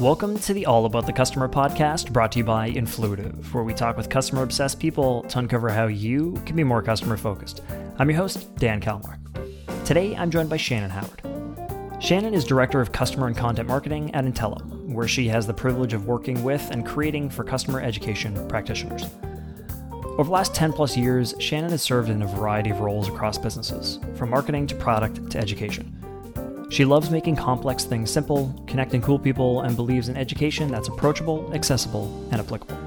Welcome to the All About the Customer podcast, brought to you by Influitive, where we talk with customer-obsessed people to uncover how you can be more customer-focused. I'm your host, Dan Kalmar. Today, I'm joined by Shannon Howard. Shannon is Director of Customer and Content Marketing at Intellum, where she has the privilege of working with and creating for customer education practitioners. Over the last 10 plus years, Shannon has served in a variety of roles across businesses, from marketing to product to education. She loves making complex things simple, connecting cool people, and believes in education that's approachable, accessible, and applicable.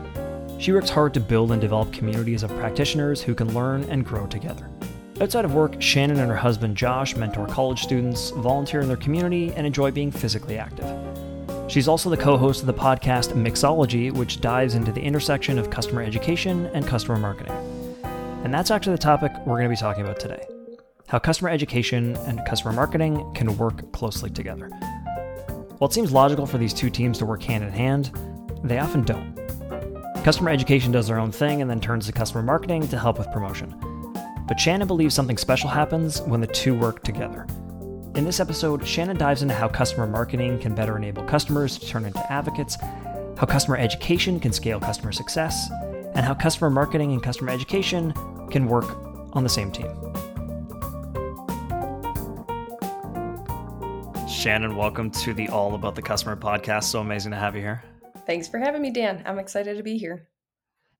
She works hard to build and develop communities of practitioners who can learn and grow together. Outside of work, Shannon and her husband Josh mentor college students, volunteer in their community, and enjoy being physically active. She's also the co-host of the podcast Mixology, which dives into the intersection of customer education and customer marketing. And that's actually the topic we're going to be talking about today: how customer education and customer marketing can work closely together. While it seems logical for these two teams to work hand in hand, they often don't. Customer education does their own thing and then turns to customer marketing to help with promotion. But Shannon believes something special happens when the two work together. In this episode, Shannon dives into how customer marketing can better enable customers to turn into advocates, how customer education can scale customer success, and how customer marketing and customer education can work on the same team. Shannon, welcome to the All About the Customer podcast. So amazing to have you here. Thanks for having me, Dan. I'm excited to be here.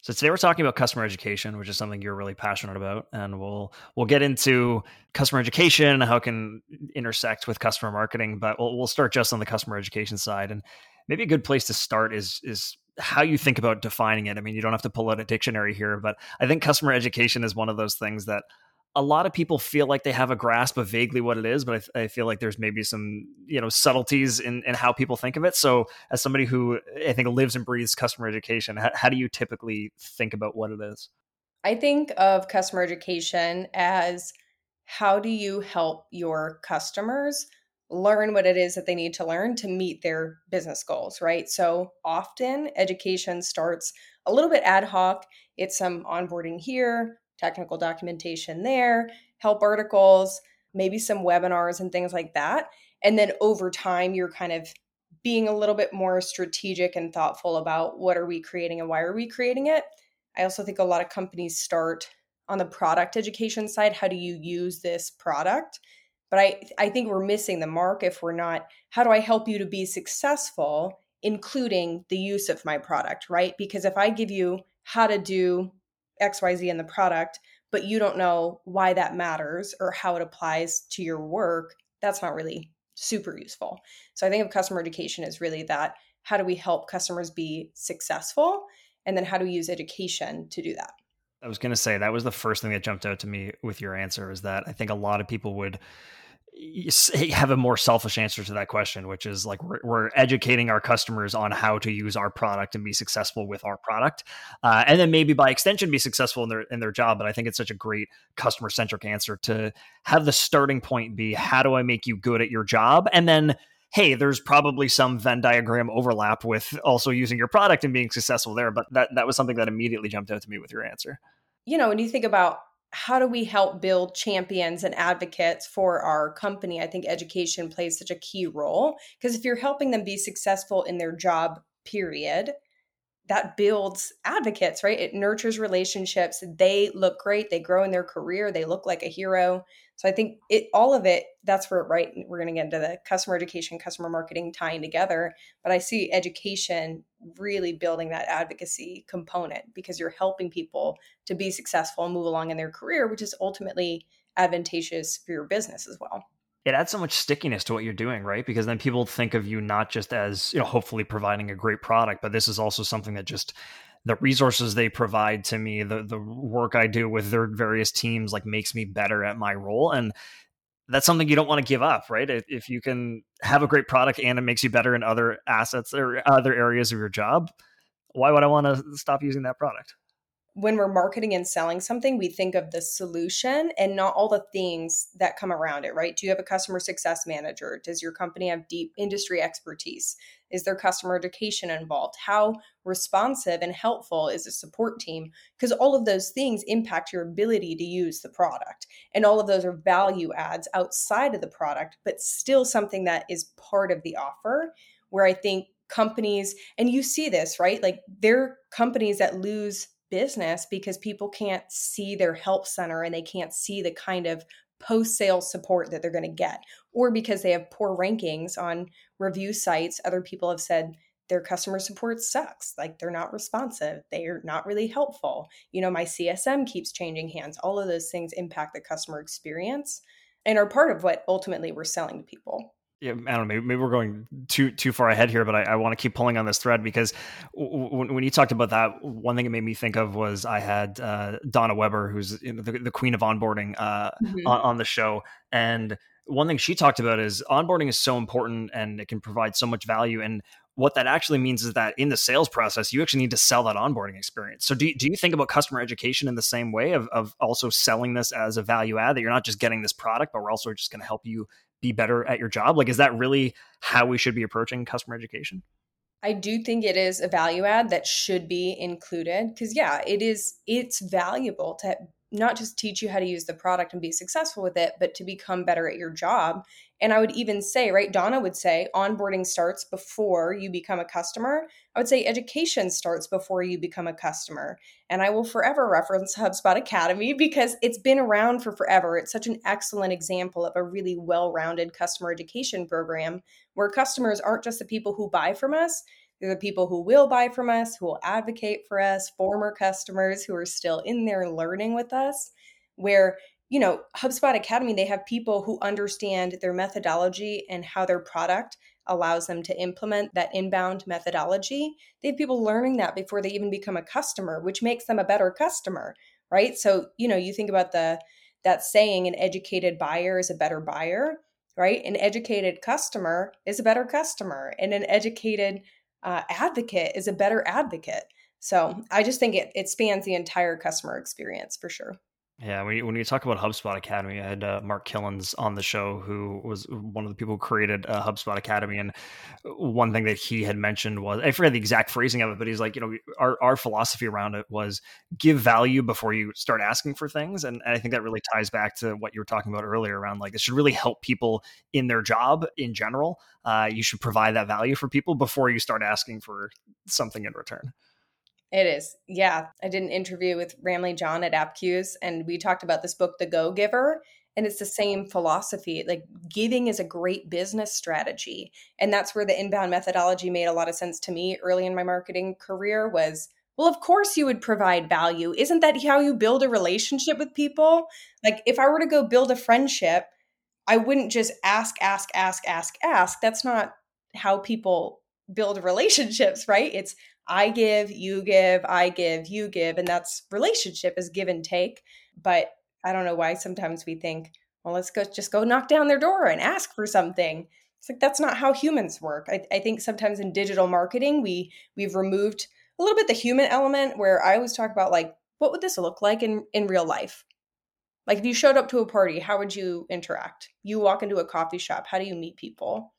So today we're talking about customer education, which is something you're really passionate about. And we'll get into customer education and how it can intersect with customer marketing. But we'll start just on the customer education side. And maybe a good place to start is how you think about defining it. I mean, you don't have to pull out a dictionary here, but I think customer education is one of those things that a lot of people feel like they have a grasp of vaguely what it is, but I feel like there's maybe some, subtleties in how people think of it. So as somebody who I think lives and breathes customer education, how do you typically think about what it is? I think of customer education as, how do you help your customers learn what it is that they need to learn to meet their business goals, right? So often education starts a little bit ad hoc. It's some onboarding here, technical documentation there, help articles, maybe some webinars and things like that. And then over time, you're kind of being a little bit more strategic and thoughtful about what are we creating and why are we creating it. I also think a lot of companies start on the product education side. How do you use this product? But I think we're missing the mark if we're not, how do I help you to be successful, including the use of my product, right? Because if I give you how to do XYZ in the product, but you don't know why that matters or how it applies to your work, that's not really super useful. So I think of customer education as really that, how do we help customers be successful? And then how do we use education to do that? I was going to say, that was the first thing that jumped out to me with your answer, is that I think a lot of people would have a more selfish answer to that question, which is like, we're educating our customers on how to use our product and be successful with our product. And then maybe by extension, be successful in their job. But I think it's such a great customer centric answer to have the starting point be, how do I make you good at your job? And then, hey, there's probably some Venn diagram overlap with also using your product and being successful there. But that was something that immediately jumped out to me with your answer. When you think about, how do we help build champions and advocates for our company? I think education plays such a key role, because if you're helping them be successful in their job, period, that builds advocates, right? It nurtures relationships. They look great. They grow in their career. They look like a hero. So I think that's where, right, we're going to get into the customer education, customer marketing tying together. But I see education really building that advocacy component, because you're helping people to be successful and move along in their career, which is ultimately advantageous for your business as well. It adds so much stickiness to what you're doing, right? Because then people think of you not just as, hopefully providing a great product, but this is also something that just the resources they provide to me, the work I do with their various teams, like, makes me better at my role. And that's something you don't want to give up, right? If you can have a great product and it makes you better in other assets or other areas of your job, why would I want to stop using that product? When we're marketing and selling something, we think of the solution and not all the things that come around it, right? Do you have a customer success manager? Does your company have deep industry expertise? Is there customer education involved? How responsive and helpful is a support team? Because all of those things impact your ability to use the product. And all of those are value adds outside of the product, but still something that is part of the offer, where I think companies, and you see this, right? Like there are companies that lose business because people can't see their help center and they can't see the kind of post-sale support that they're going to get, or because they have poor rankings on review sites. Other people have said their customer support sucks. Like they're not responsive. They're not really helpful. You know, my CSM keeps changing hands. All of those things impact the customer experience and are part of what ultimately we're selling to people. Yeah, I don't know, maybe we're going too far ahead here, but I want to keep pulling on this thread because when you talked about that, one thing it made me think of was I had Donna Weber, who's the queen of onboarding on the show. And one thing she talked about is onboarding is so important and it can provide so much value. And what that actually means is that in the sales process, you actually need to sell that onboarding experience. So do you think about customer education in the same way of also selling this as a value add, that you're not just getting this product, but we're also just going to help you be better at your job? Like, is that really how we should be approaching customer education? I do think it is a value add that should be included because, yeah, it's valuable to not just teach you how to use the product and be successful with it, but to become better at your job. And I would even say, right, Donna would say onboarding starts before you become a customer. I would say education starts before you become a customer. And I will forever reference HubSpot Academy because it's been around for forever. It's such an excellent example of a really well-rounded customer education program where customers aren't just the people who buy from us. They're the people who will buy from us, who will advocate for us, former customers who are still in there learning with us, where you know, HubSpot Academy, they have people who understand their methodology and how their product allows them to implement that inbound methodology. They have people learning that before they even become a customer, which makes them a better customer, right? So, you know, you think about that saying, an educated buyer is a better buyer, right? An educated customer is a better customer, and an educated advocate is a better advocate. So I just think it spans the entire customer experience for sure. Yeah, when you talk about HubSpot Academy, I had Mark Killens on the show, who was one of the people who created HubSpot Academy. And one thing that he had mentioned was, I forget the exact phrasing of it, but he's like, you know, our philosophy around it was give value before you start asking for things. And I think that really ties back to what you were talking about earlier around, like, it should really help people in their job in general. You should provide that value for people before you start asking for something in return. It is. Yeah. I did an interview with Ramley John at Appcues, and we talked about this book, The Go-Giver, and it's the same philosophy. Like, giving is a great business strategy. And that's where the inbound methodology made a lot of sense to me early in my marketing career was, well, of course you would provide value. Isn't that how you build a relationship with people? Like, if I were to go build a friendship, I wouldn't just ask. That's not how people build relationships, right? It's I give, you give. And that's relationship is give and take. But I don't know why sometimes we think, well, let's just go knock down their door and ask for something. It's like, that's not how humans work. I think sometimes in digital marketing, we've removed a little bit the human element, where I always talk about, like, what would this look like in real life? Like, if you showed up to a party, how would you interact? You walk into a coffee shop, how do you meet people?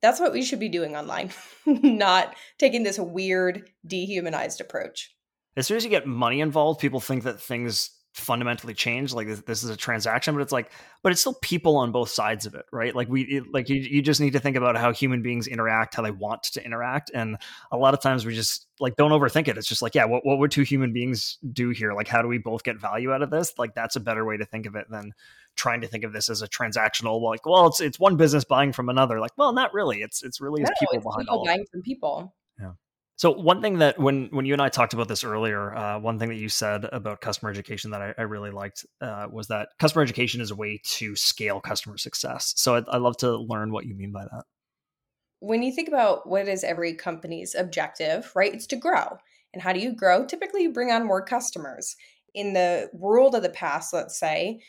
That's what we should be doing online, not taking this weird, dehumanized approach. As soon as you get money involved, people think that things fundamentally change. Like, this is a transaction, but it's still people on both sides of it, right? Like, you just need to think about how human beings interact, how they want to interact. And a lot of times we just, like, don't overthink it. It's just like, yeah, what would two human beings do here? Like, how do we both get value out of this? Like, that's a better way to think of it than trying to think of this as a transactional, like, well, it's one business buying from another. Like, well, not really. It's really as people behind all buying from people. Yeah. So one thing that when you and I talked about this earlier, one thing that you said about customer education that I really liked was that customer education is a way to scale customer success. So I'd love to learn what you mean by that. When you think about what is every company's objective, right? It's to grow. And how do you grow? Typically, you bring on more customers. In the world of the past, let's say,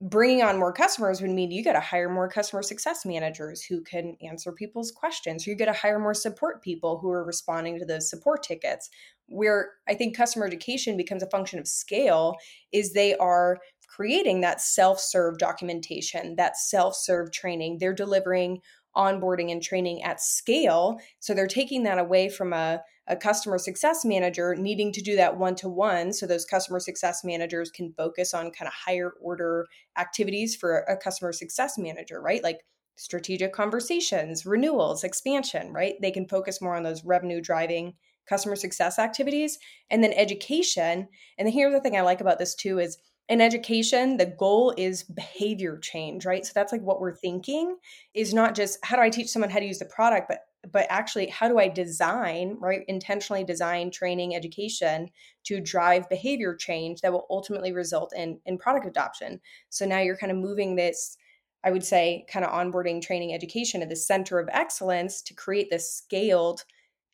bringing on more customers would mean you got to hire more customer success managers who can answer people's questions. You got to hire more support people who are responding to those support tickets. Where I think customer education becomes a function of scale is they are creating that self-serve documentation, that self-serve training. They're delivering onboarding and training at scale. So they're taking that away from a customer success manager needing to do that one-to-one. So those customer success managers can focus on kind of higher order activities for a customer success manager, right? Like strategic conversations, renewals, expansion, right? They can focus more on those revenue driving customer success activities, and then education. And here's the thing I like about this too is in education, the goal is behavior change, right? So that's like what we're thinking is not just how do I teach someone how to use the product, but actually how do I design, right? Intentionally design training, education to drive behavior change that will ultimately result in product adoption. So now you're kind of moving this, I would say, kind of onboarding, training, education at the center of excellence to create this scaled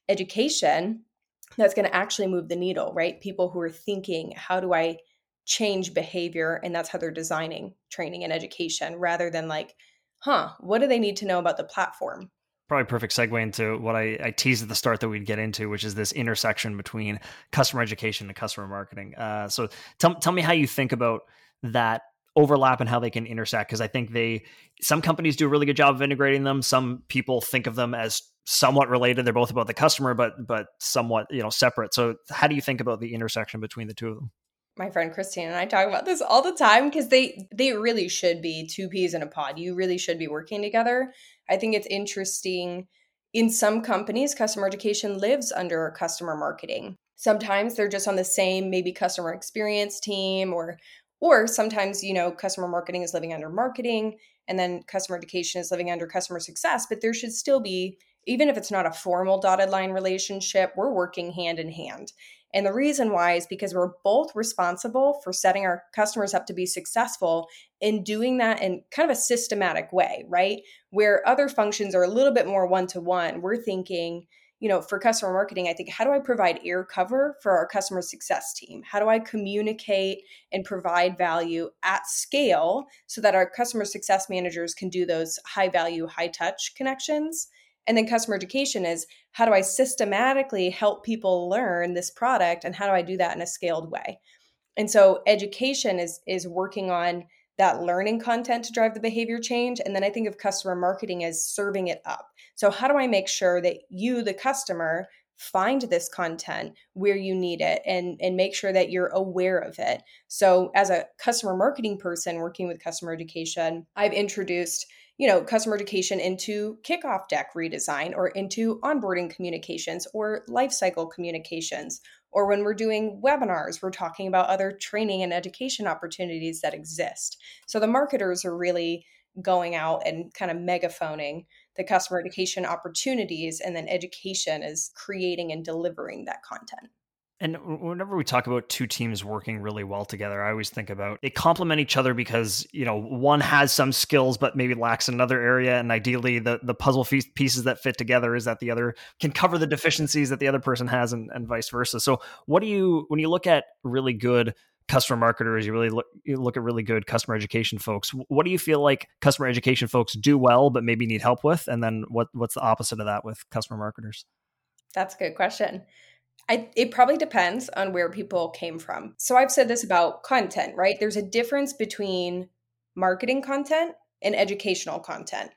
education that's going to actually move the needle, right? People who are thinking, how do I change behavior? And that's how they're designing training and education rather than like, what do they need to know about the platform? Probably perfect segue into what I teased at the start that we'd get into, which is this intersection between customer education and customer marketing. So tell me how you think about that overlap and how they can intersect, because I think some companies do a really good job of integrating them. Some people think of them as somewhat related. They're both about the customer, but somewhat, separate. So how do you think about the intersection between the two of them? My friend Christine and I talk about this all the time because they really should be two peas in a pod. You really should be working together. I think it's interesting. In some companies, customer education lives under customer marketing. Sometimes they're just on the same, maybe customer experience team, or sometimes, customer marketing is living under marketing, and then customer education is living under customer success. But there should still be, even if it's not a formal dotted line relationship, we're working hand in hand. And the reason why is because we're both responsible for setting our customers up to be successful in doing that in kind of a systematic way, right? Where other functions are a little bit more one-to-one, we're thinking, for customer marketing, I think, how do I provide air cover for our customer success team? How do I communicate and provide value at scale so that our customer success managers can do those high value, high touch connections? And then customer education is, how do I systematically help people learn this product? And how do I do that in a scaled way? And so education is working on that learning content to drive the behavior change. And then I think of customer marketing as serving it up. So how do I make sure that you, the customer, find this content where you need it and make sure that you're aware of it? So as a customer marketing person working with customer education, I've introduced customer education into kickoff deck redesign or into onboarding communications or lifecycle communications. Or when we're doing webinars, we're talking about other training and education opportunities that exist. So the marketers are really going out and kind of megaphoning the customer education opportunities, and then education is creating and delivering that content. And whenever we talk about two teams working really well together, I always think about they complement each other because, one has some skills, but maybe lacks in another area. And ideally, the puzzle pieces that fit together is that the other can cover the deficiencies that the other person has and vice versa. So when you look at really good customer marketers, you look at really good customer education folks, what do you feel like customer education folks do well, but maybe need help with? And then what's the opposite of that with customer marketers? That's a good question. It probably depends on where people came from. So I've said this about content, right? There's a difference between marketing content and educational content.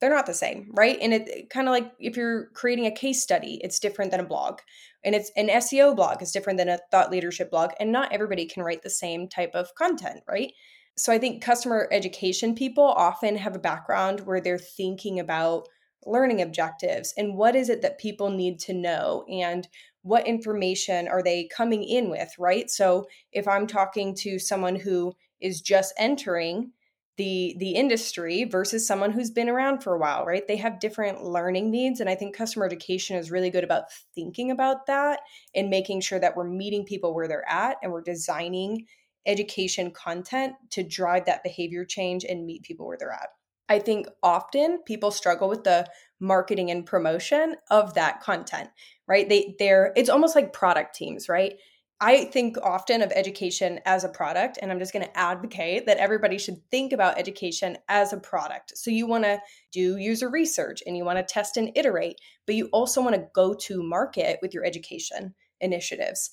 They're not the same, right? And it kind of like if you're creating a case study, it's different than a blog. And it's an SEO blog is different than a thought leadership blog. And not everybody can write the same type of content, right? So I think customer education people often have a background where they're thinking about learning objectives and what is it that people need to know and what information are they coming in with, right? So if I'm talking to someone who is just entering the industry versus someone who's been around for a while, right? They have different learning needs. And I think customer education is really good about thinking about that and making sure that we're meeting people where they're at and we're designing education content to drive that behavior change and meet people where they're at. I think often people struggle with the marketing and promotion of that content, right? It's almost like product teams, right? I think often of education as a product, and I'm just going to advocate that everybody should think about education as a product. So you want to do user research and you want to test and iterate, but you also want to go to market with your education initiatives.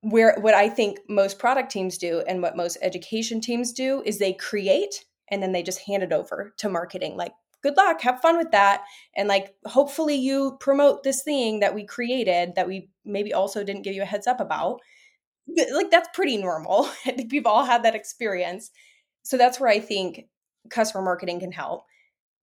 Where what I think most product teams do and what most education teams do is they create and then they just hand it over to marketing. Like, good luck, have fun with that. And like, hopefully you promote this thing that we created that we maybe also didn't give you a heads up about. Like, that's pretty normal. I think we've all had that experience. So that's where I think customer marketing can help.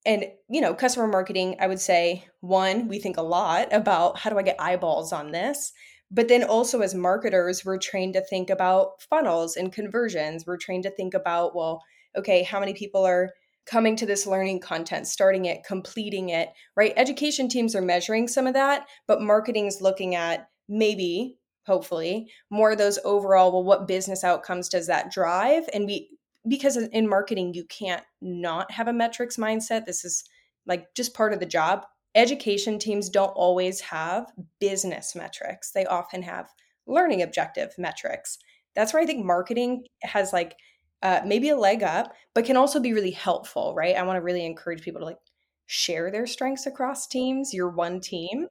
And, you know, customer marketing, I would say, one, we think a lot about how do I get eyeballs on this? But then also as marketers, we're trained to think about funnels and conversions. We're trained to think about, well, okay, how many people are coming to this learning content, starting it, completing it, right? Education teams are measuring some of that, but marketing is looking at maybe, hopefully, more of those overall, well, what business outcomes does that drive? And because in marketing, you can't not have a metrics mindset. This is like just part of the job. Education teams don't always have business metrics. They often have learning objective metrics. That's where I think marketing has like maybe a leg up, but can also be really helpful, right? I want to really encourage people to like share their strengths across teams. You're one team.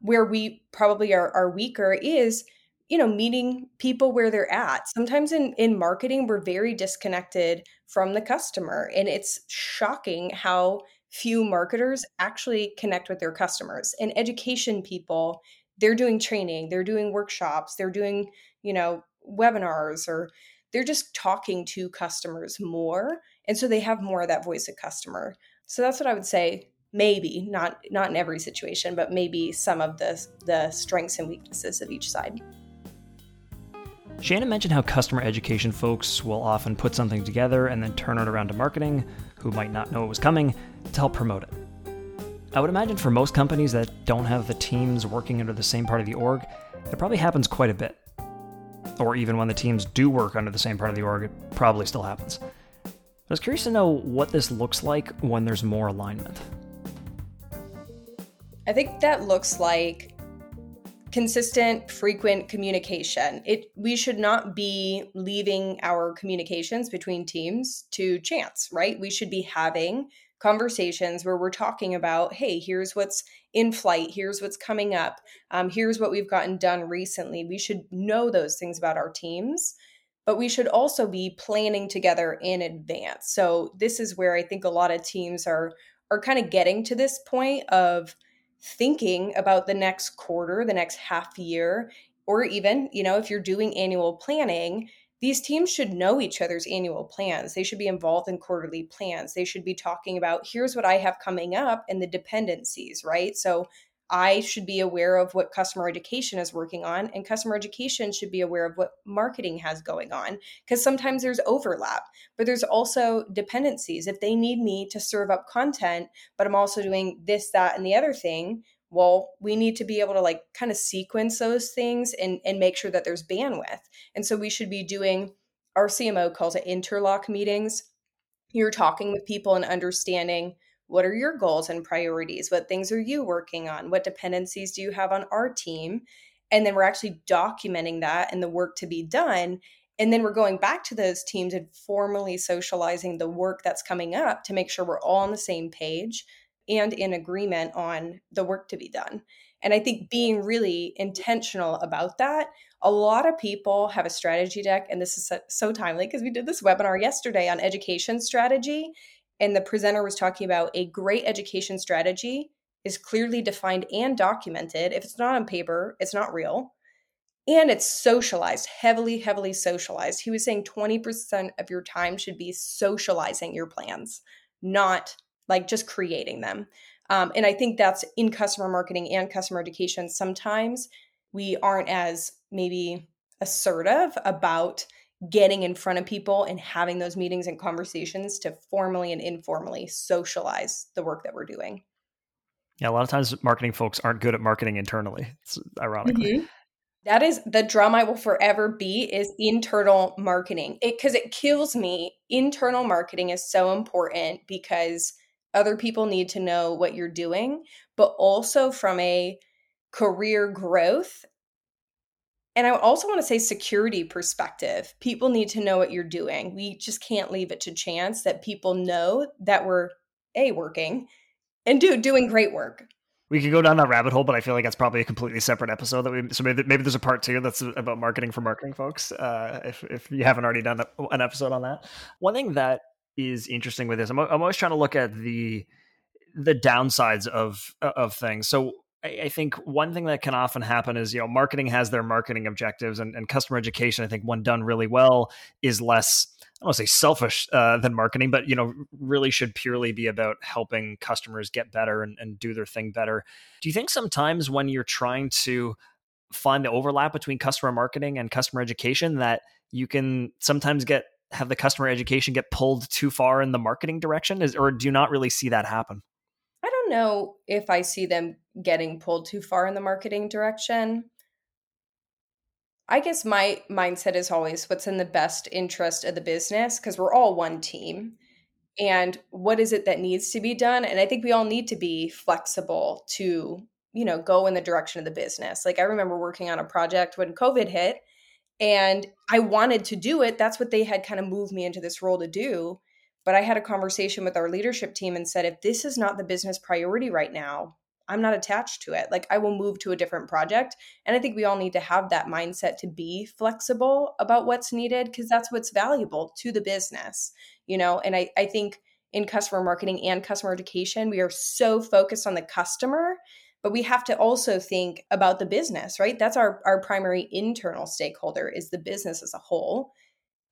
Where we probably are weaker is, you know, meeting people where they're at. Sometimes in marketing, we're very disconnected from the customer. And it's shocking how few marketers actually connect with their customers. And education people, they're doing training, they're doing workshops, they're doing, you know, webinars, or they're just talking to customers more. And so they have more of that voice of customer. So that's what I would say. Maybe, not in every situation, but maybe some of the strengths and weaknesses of each side. Shannon mentioned how customer education folks will often put something together and then turn it around to marketing, who might not know it was coming, to help promote it. I would imagine for most companies that don't have the teams working under the same part of the org, it probably happens quite a bit. Or even when the teams do work under the same part of the org, it probably still happens. I was curious to know what this looks like when there's more alignment. I think that looks like consistent, frequent communication. We should not be leaving our communications between teams to chance, right? We should be having conversations where we're talking about, hey, here's what's in flight, here's what's coming up, here's what we've gotten done recently. We should know those things about our teams, but we should also be planning together in advance. So this is where I think a lot of teams are kind of getting to this point of thinking about the next quarter, the next half year, or even, you know, if you're doing annual planning, these teams should know each other's annual plans. They should be involved in quarterly plans. They should be talking about, here's what I have coming up and the dependencies, right? So I should be aware of what customer education is working on, and customer education should be aware of what marketing has going on, because sometimes there's overlap, but there's also dependencies. If they need me to serve up content, but I'm also doing this, that, and the other thing, well, we need to be able to like kind of sequence those things and make sure that there's bandwidth. And so we should be doing, our CMO calls it interlock meetings. You're talking with people and understanding, what are your goals and priorities? What things are you working on? What dependencies do you have on our team? And then we're actually documenting that and the work to be done. And then we're going back to those teams and formally socializing the work that's coming up to make sure we're all on the same page and in agreement on the work to be done. And I think being really intentional about that. A lot of people have a strategy deck, and this is so timely because we did this webinar yesterday on education strategy. And the presenter was talking about a great education strategy is clearly defined and documented. If it's not on paper, it's not real. And it's socialized, heavily, heavily socialized. He was saying 20% of your time should be socializing your plans, not like just creating them. And I think that's in customer marketing and customer education. Sometimes we aren't as maybe assertive about getting in front of people and having those meetings and conversations to formally and informally socialize the work that we're doing. Yeah, a lot of times marketing folks aren't good at marketing internally. It's ironically. Mm-hmm. That is the drum I will forever beat, is internal marketing. Because it kills me. Internal marketing is so important because other people need to know what you're doing, but also from a career growth and I also want to say security perspective, people need to know what you're doing. We just can't leave it to chance that people know that we're working and doing great work. We could go down that rabbit hole, but I feel like that's probably a completely separate episode that we. So maybe there's a part two that's about marketing for marketing folks. If you haven't already done an episode on that, one thing that is interesting with this, I'm always trying to look at the downsides of things. So I think one thing that can often happen is, you know, marketing has their marketing objectives and customer education, I think when done really well, is less I don't want to say selfish than marketing, but, you know, really should purely be about helping customers get better and do their thing better. Do you think sometimes when you're trying to find the overlap between customer marketing and customer education that you can sometimes have the customer education get pulled too far in the marketing direction? Or do you not really see that happen? I don't know if I see them getting pulled too far in the marketing direction. I guess my mindset is always what's in the best interest of the business, because we're all one team. And what is it that needs to be done? And I think we all need to be flexible to, you know, go in the direction of the business. Like I remember working on a project when COVID hit and I wanted to do it. That's what they had kind of moved me into this role to do. But I had a conversation with our leadership team and said, if this is not the business priority right now, I'm not attached to it. Like I will move to a different project. And I think we all need to have that mindset to be flexible about what's needed, because that's what's valuable to the business, you know? And I think in customer marketing and customer education, we are so focused on the customer, but we have to also think about the business, right? That's our primary internal stakeholder is the business as a whole.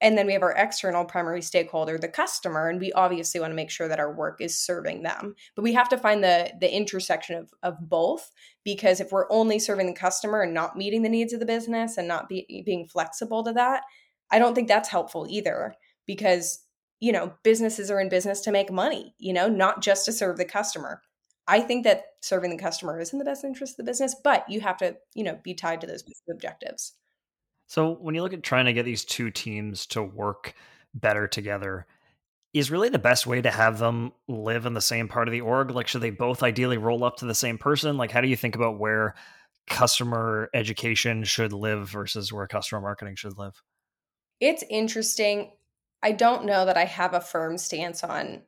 And then we have our external primary stakeholder, the customer, and we obviously want to make sure that our work is serving them. But we have to find the intersection of both, because if we're only serving the customer and not meeting the needs of the business and not being flexible to that, I don't think that's helpful either, because, you know, businesses are in business to make money, you know, not just to serve the customer. I think that serving the customer is in the best interest of the business, but you have to, you know, be tied to those objectives. So when you look at trying to get these two teams to work better together, is really the best way to have them live in the same part of the org? Like, should they both ideally roll up to the same person? Like, how do you think about where customer education should live versus where customer marketing should live? It's interesting. I don't know that I have a firm stance on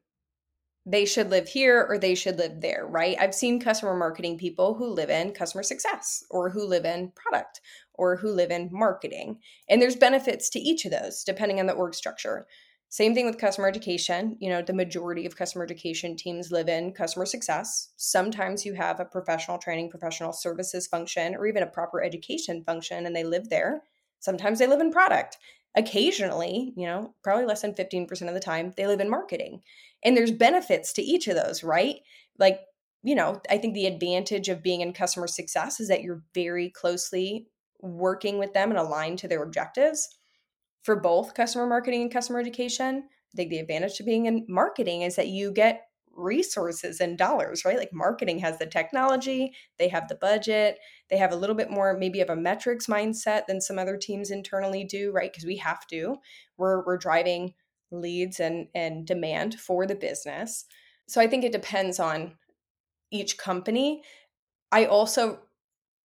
they should live here or they should live there, right? I've seen customer marketing people who live in customer success or who live in product or who live in marketing. And there's benefits to each of those depending on the org structure. Same thing with customer education. You know, the majority of customer education teams live in customer success. Sometimes you have a professional training, professional services function, or even a proper education function, and they live there. Sometimes they live in product. Occasionally, you know, probably less than 15% of the time, they live in marketing. And there's benefits to each of those, right? Like, you know, I think the advantage of being in customer success is that you're very closely working with them and aligned to their objectives. For both customer marketing and customer education, I think the advantage to being in marketing is that you get resources and dollars, right? Like marketing has the technology, they have the budget, they have a little bit more maybe of a metrics mindset than some other teams internally do, right? Because we have to. We're driving leads and demand for the business. So I think it depends on each company. I also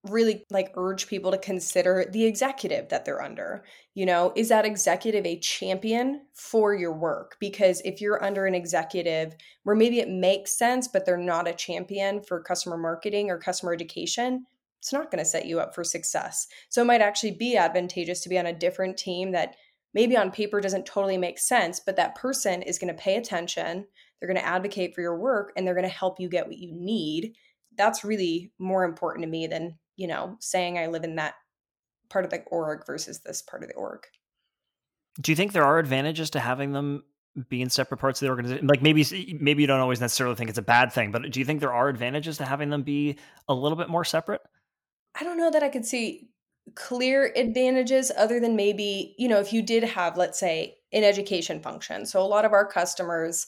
really urge people to consider the executive that they're under. You know, is that executive a champion for your work? Because if you're under an executive where maybe it makes sense, but they're not a champion for customer marketing or customer education, it's not going to set you up for success. So it might actually be advantageous to be on a different team that maybe on paper doesn't totally make sense, but that person is going to pay attention, they're going to advocate for your work, and they're going to help you get what you need. That's really more important to me than, you know, saying I live in that part of the org versus this part of the org. Do you think there are advantages to having them be in separate parts of the organization? Like maybe you don't always necessarily think it's a bad thing, but do you think there are advantages to having them be a little bit more separate? I don't know that I could see clear advantages other than maybe, you know, if you did have, let's say, an education function. So a lot of our customers,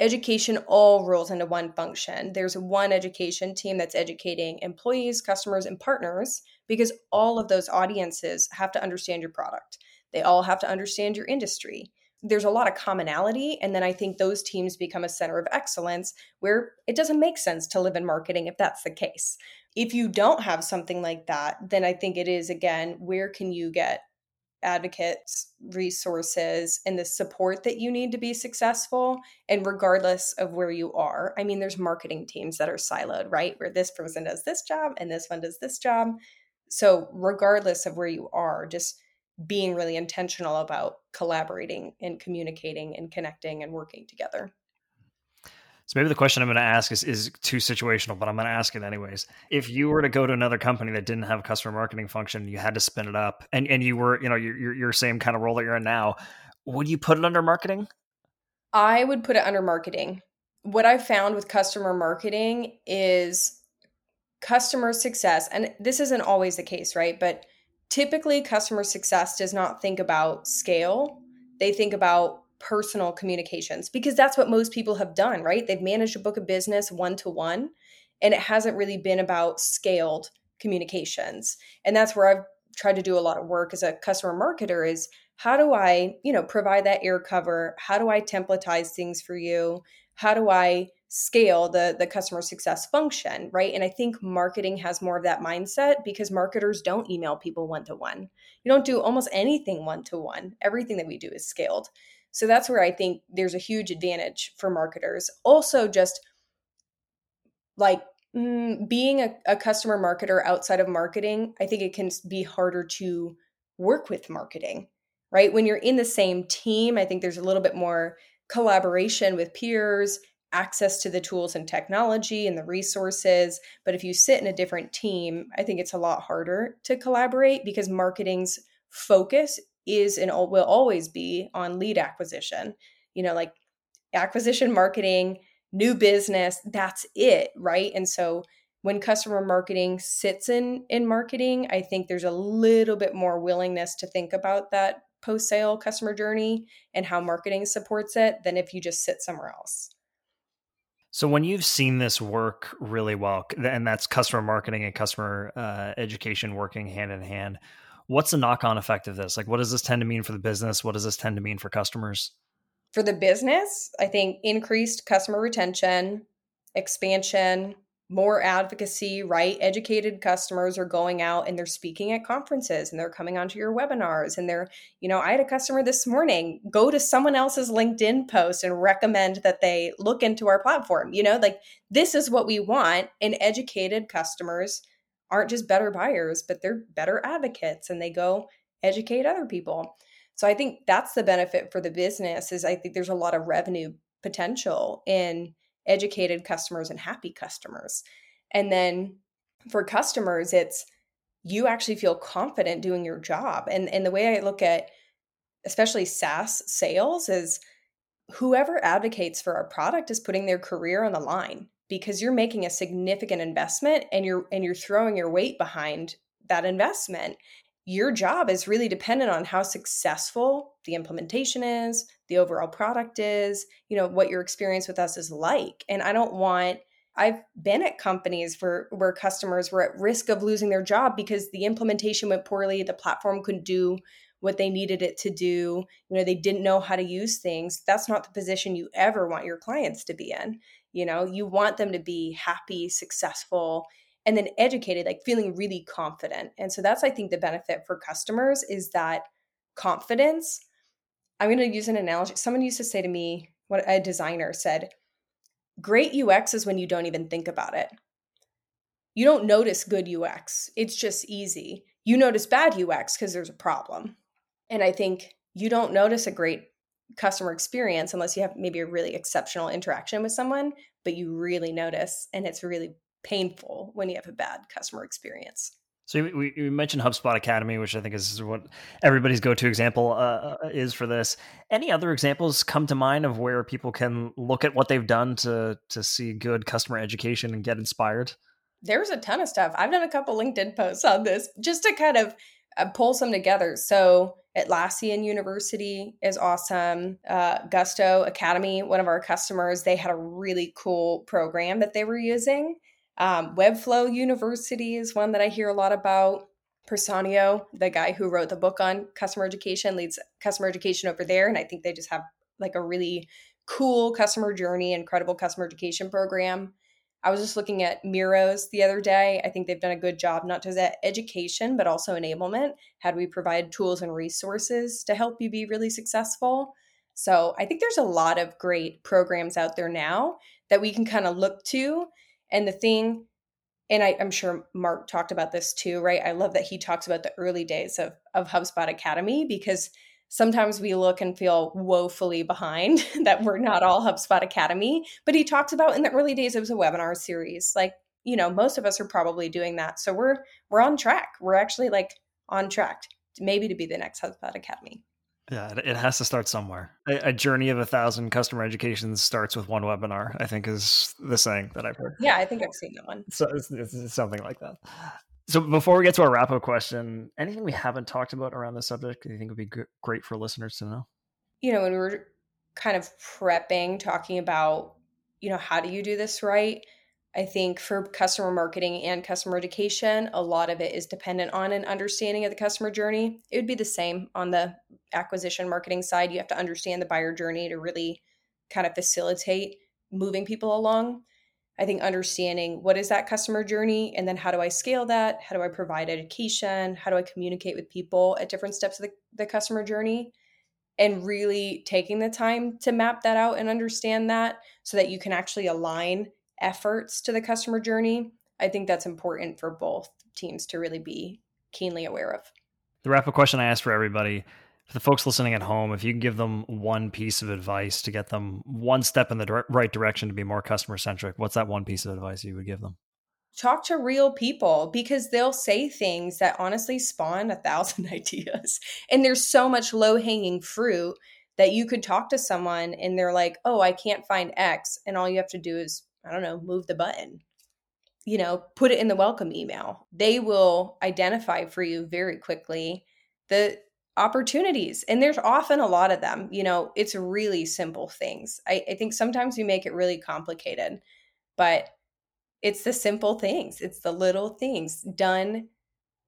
education all rolls into one function. There's one education team that's educating employees, customers, and partners, because all of those audiences have to understand your product. They all have to understand your industry. There's a lot of commonality. And then I think those teams become a center of excellence where it doesn't make sense to live in marketing if that's the case. If you don't have something like that, then I think it is, again, where can you get advocates, resources, and the support that you need to be successful, and regardless of where you are. I mean, there's marketing teams that are siloed, right? Where this person does this job and this one does this job. So regardless of where you are, just being really intentional about collaborating and communicating and connecting and working together. So maybe the question I'm going to ask is too situational, but I'm going to ask it anyways. If you were to go to another company that didn't have a customer marketing function, you had to spin it up, and you were, you know, your same kind of role that you're in now, Would you put it under marketing? I would put it under marketing. What I found with customer marketing is customer success, and this isn't always the case, right? But typically customer success does not think about scale. They think about personal communications because that's what most people have done, right? They've managed a book of business one-to-one, and it hasn't really been about scaled communications. And that's where I've tried to do a lot of work as a customer marketer is how do I, provide that air cover? How do I templatize things for you? How do I scale the customer success function, right? And I think marketing has more of that mindset because marketers don't email people one-to-one. You don't do almost anything one-to-one. Everything that we do is scaled. So that's where I think there's a huge advantage for marketers. Also just like being a customer marketer outside of marketing, I think it can be harder to work with marketing, right? When you're in the same team, I think there's a little bit more collaboration with peers, access to the tools and technology and the resources. But if you sit in a different team, I think it's a lot harder to collaborate because marketing's focus is and will always be on lead acquisition, like acquisition marketing, new business, that's it, right? And so when customer marketing sits in marketing, I think there's a little bit more willingness to think about that post-sale customer journey and how marketing supports it than if you just sit somewhere else. So when you've seen this work really well, and that's customer marketing and customer education working hand in hand, what's the knock-on effect of this? Like, what does this tend to mean for the business? What does this tend to mean for customers? For the business, I think increased customer retention, expansion, more advocacy, right? Educated customers are going out and they're speaking at conferences and they're coming onto your webinars and they're, I had a customer this morning, go to someone else's LinkedIn post and recommend that they look into our platform. This is what we want. And educated customers aren't just better buyers, but they're better advocates and they go educate other people. So I think that's the benefit for the business is I think there's a lot of revenue potential in educated customers and happy customers. And then for customers, it's you actually feel confident doing your job. And the way I look at especially SaaS sales is whoever advocates for our product is putting their career on the line because you're making a significant investment and you're throwing your weight behind that investment. Your job is really dependent on how successful the implementation is, the overall product is, what your experience with us is like. And I've been at companies where customers were at risk of losing their job because the implementation went poorly, the platform couldn't do what they needed it to do, they didn't know how to use things. That's not the position you ever want your clients to be in. You want them to be happy, successful, and then educated, like feeling really confident. And so that's, I think, the benefit for customers is that confidence. I'm going to use an analogy. Someone used to say to me, what a designer said, great UX is when you don't even think about it. You don't notice good UX. It's just easy. You notice bad UX because there's a problem. And I think you don't notice a great customer experience unless you have maybe a really exceptional interaction with someone, but you really notice. And it's really painful when you have a bad customer experience. So we mentioned HubSpot Academy, which I think is what everybody's go-to example is for this. Any other examples come to mind of where people can look at what they've done to see good customer education and get inspired? There's a ton of stuff. I've done a couple LinkedIn posts on this just to kind of pull some together. So Atlassian University is awesome. Gusto Academy, one of our customers, they had a really cool program that they were using. Webflow University is one that I hear a lot about. Personio, the guy who wrote the book on customer education, leads customer education over there. And I think they just have like a really cool customer journey, incredible customer education program. I was just looking at Miro's the other day. I think they've done a good job, not just at education, but also enablement. How do we provide tools and resources to help you be really successful? So I think there's a lot of great programs out there now that we can kind of look to. And the thing, and I'm sure Mark talked about this too, right? I love that he talks about the early days of HubSpot Academy because sometimes we look and feel woefully behind that we're not all HubSpot Academy. But he talks about in the early days, it was a webinar series. Like, most of us are probably doing that. So we're on track. We're actually like on track maybe to be the next HubSpot Academy. Yeah, it has to start somewhere. A journey of 1,000 customer educations starts with one webinar, I think is the saying that I've heard. Yeah, I think I've seen that one. So it's something like that. So before we get to our wrap-up question, anything we haven't talked about around this subject that you think would be great for listeners to know? You know, when we were kind of prepping, talking about, you know, how do you do this right? I think for customer marketing and customer education, a lot of it is dependent on an understanding of the customer journey. It would be the same on the acquisition marketing side. You have to understand the buyer journey to really kind of facilitate moving people along. I think understanding what is that customer journey, and then how do I scale that? How do I provide education? How do I communicate with people at different steps of the customer journey? And really taking the time to map that out and understand that so that you can actually align efforts to the customer journey. I think that's important for both teams to really be keenly aware of. The wrap-up question I asked for everybody, for the folks listening at home, if you can give them one piece of advice to get them one step in the right direction to be more customer-centric, what's that one piece of advice you would give them? Talk to real people, because they'll say things that honestly spawn 1,000 ideas. And there's so much low-hanging fruit that you could talk to someone and they're like, oh, I can't find X. And all you have to do is, I don't know, move the button, you know, put it in the welcome email. They will identify for you very quickly the opportunities. And there's often a lot of them, you know, it's really simple things. I think sometimes we make it really complicated, but it's the simple things. It's the little things done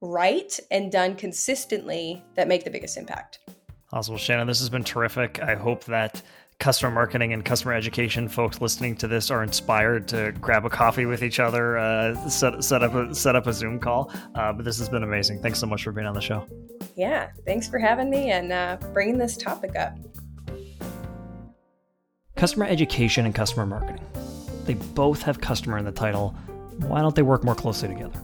right and done consistently that make the biggest impact. Awesome. Well, Shannon, this has been terrific. I hope that customer marketing and customer education folks listening to this are inspired to grab a coffee with each other, set up a Zoom call. But this has been amazing. Thanks so much for being on the show. Yeah, thanks for having me and bringing this topic up. Customer education and customer marketing. They both have customer in the title. Why don't they work more closely together?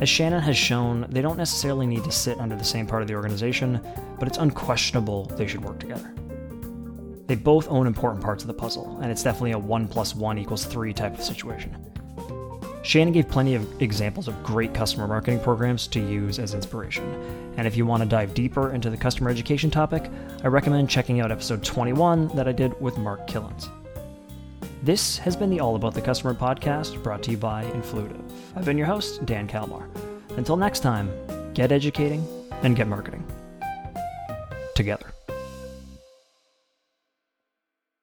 As Shannon has shown, they don't necessarily need to sit under the same part of the organization, but it's unquestionable they should work together. They both own important parts of the puzzle, and it's definitely a 1 + 1 = 3 type of situation. Shannon gave plenty of examples of great customer marketing programs to use as inspiration, and if you want to dive deeper into the customer education topic, I recommend checking out episode 21 that I did with Mark Killens. This has been the All About the Customer podcast, brought to you by Influitive. I've been your host, Dan Kalmar. Until next time, get educating and get marketing. Together.